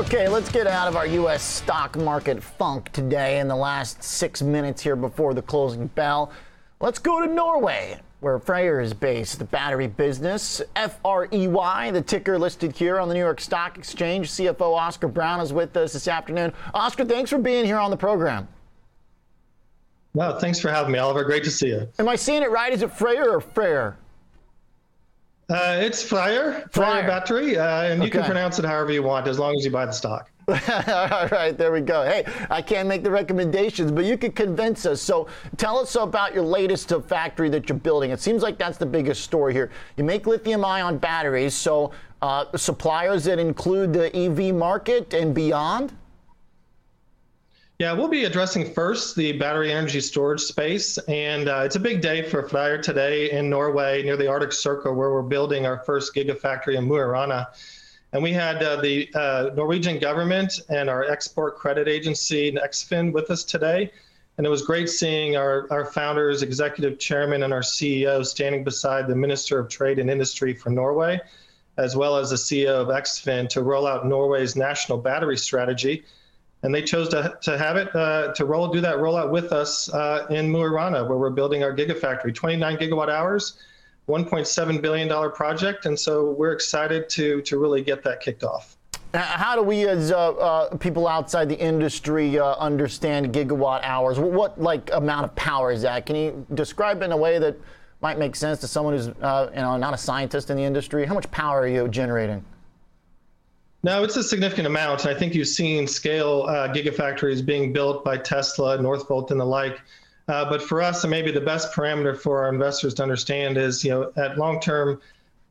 Okay, let's get out of our U.S. stock market funk today in the last 6 minutes here before the closing bell. Let's go to Norway, where Freyr is based, the battery business. F-R-E-Y, the ticker listed here on the New York Stock Exchange. CFO Oscar Brown is with us this afternoon. Oscar, thanks for being here on the program. No, thanks for having me, Oliver. Great to see you. Am I seeing it right? Is it Freyr or Freyr? It's Freyr Battery, and you can pronounce it however you want, as long as you buy the stock. All right, there we go. Hey, I can't make the recommendations, but you can convince us. So tell us about your latest factory that you're building. It seems like that's the biggest story here. You make lithium-ion batteries, so suppliers that include the EV market and beyond? Yeah, we'll be addressing first the battery energy storage space, and it's a big day for Freyr today in Norway near the Arctic Circle, where we're building our first gigafactory in Mo i Rana. And we had the Norwegian government and our export credit agency, Exfin, with us today. And it was great seeing our founders, executive chairman, and our CEO standing beside the Minister of Trade and Industry for Norway, as well as the CEO of Exfin, to roll out Norway's national battery strategy. And they chose to have it, do that rollout with us in Mo i Rana, where we're building our gigafactory, 29 gigawatt hours, $1.7 billion project. And so we're excited to really get that kicked off. How do we as people outside the industry understand gigawatt hours? What amount of power is that? Can you describe it in a way that might make sense to someone who's not a scientist in the industry? How much power are you generating? No, it's a significant amount. I think you've seen scale gigafactories being built by Tesla, Northvolt, and the like. But for us, and maybe the best parameter for our investors to understand is, at long-term,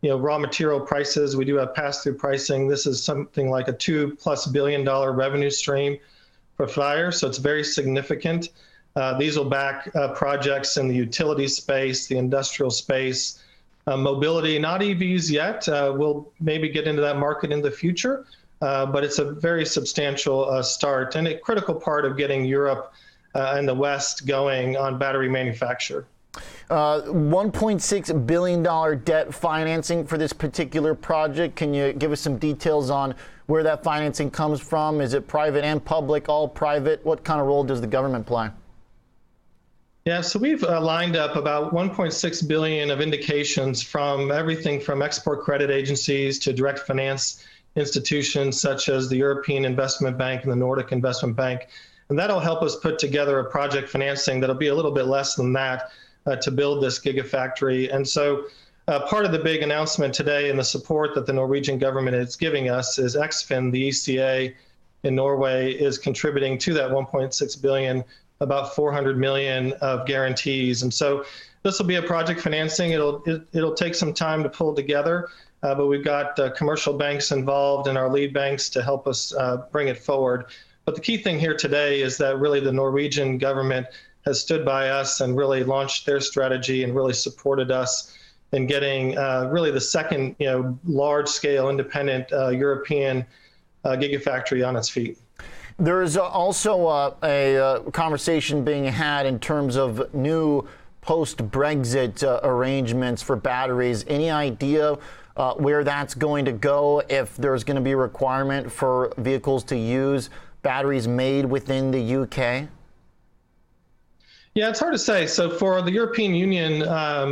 raw material prices, we do have pass-through pricing. This is something like a $2+ billion revenue stream for Freyr, so it's very significant. These will back projects in the utility space, the industrial space, mobility, not EVs yet. We'll maybe get into that market in the future, but it's a very substantial start and a critical part of getting Europe and the West going on battery manufacture. $1.6 billion debt financing for this particular project. Can you give us some details on where that financing comes from? Is it private and public, all private? What kind of role does the government play? Yeah, so we've lined up about 1.6 billion of indications from everything from export credit agencies to direct finance institutions such as the European Investment Bank and the Nordic Investment Bank. And that'll help us put together a project financing that'll be a little bit less than that to build this gigafactory. And so part of the big announcement today and the support that the Norwegian government is giving us is Exfin, the ECA in Norway, is contributing to that 1.6 billion about 400 million of guarantees. And so this will be a project financing. It'll take some time to pull together, but we've got commercial banks involved and our lead banks to help us bring it forward. But the key thing here today is that really the Norwegian government has stood by us and really launched their strategy and really supported us in getting really the second large scale independent European gigafactory on its feet. There is also a conversation being had in terms of new post-Brexit arrangements for batteries. Any idea where that's going to go, if there's going to be a requirement for vehicles to use batteries made within the UK? Yeah, it's hard to say. So for the European Union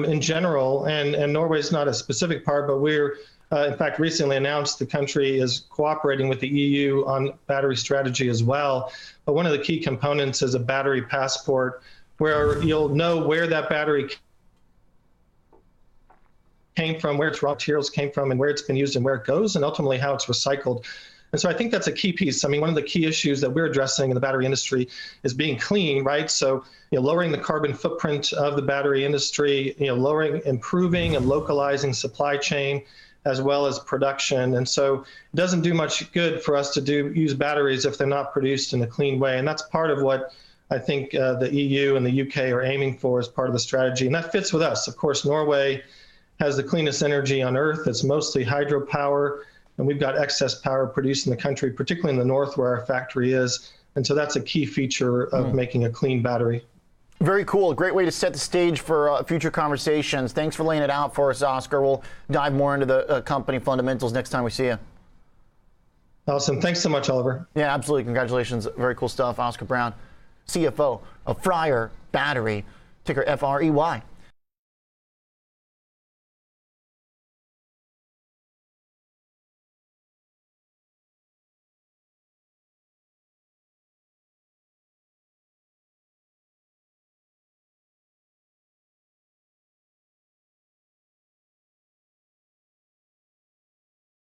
in general, and Norway's not a specific part, but we're in fact, recently announced the country is cooperating with the EU on battery strategy as well. But one of the key components is a battery passport, where you'll know where that battery came from, where its raw materials came from, and where it's been used and where it goes, and ultimately how it's recycled. And so I think that's a key piece. I mean, one of the key issues that we're addressing in the battery industry is being clean, right? So, lowering the carbon footprint of the battery industry, improving and localizing supply chain, as well as production. And so it doesn't do much good for us to use batteries if they're not produced in a clean way. And that's part of what I think the EU and the UK are aiming for as part of the strategy. And that fits with us. Of course, Norway has the cleanest energy on earth. It's mostly hydropower, and we've got excess power produced in the country, particularly in the north where our factory is. And so that's a key feature of making a clean battery. Very cool. Great way to set the stage for future conversations. Thanks for laying it out for us, Oscar. We'll dive more into the company fundamentals next time we see you. Awesome. Thanks so much, Oliver. Yeah, absolutely. Congratulations. Very cool stuff. Oscar Brown, CFO of Freyr Battery, ticker FREY.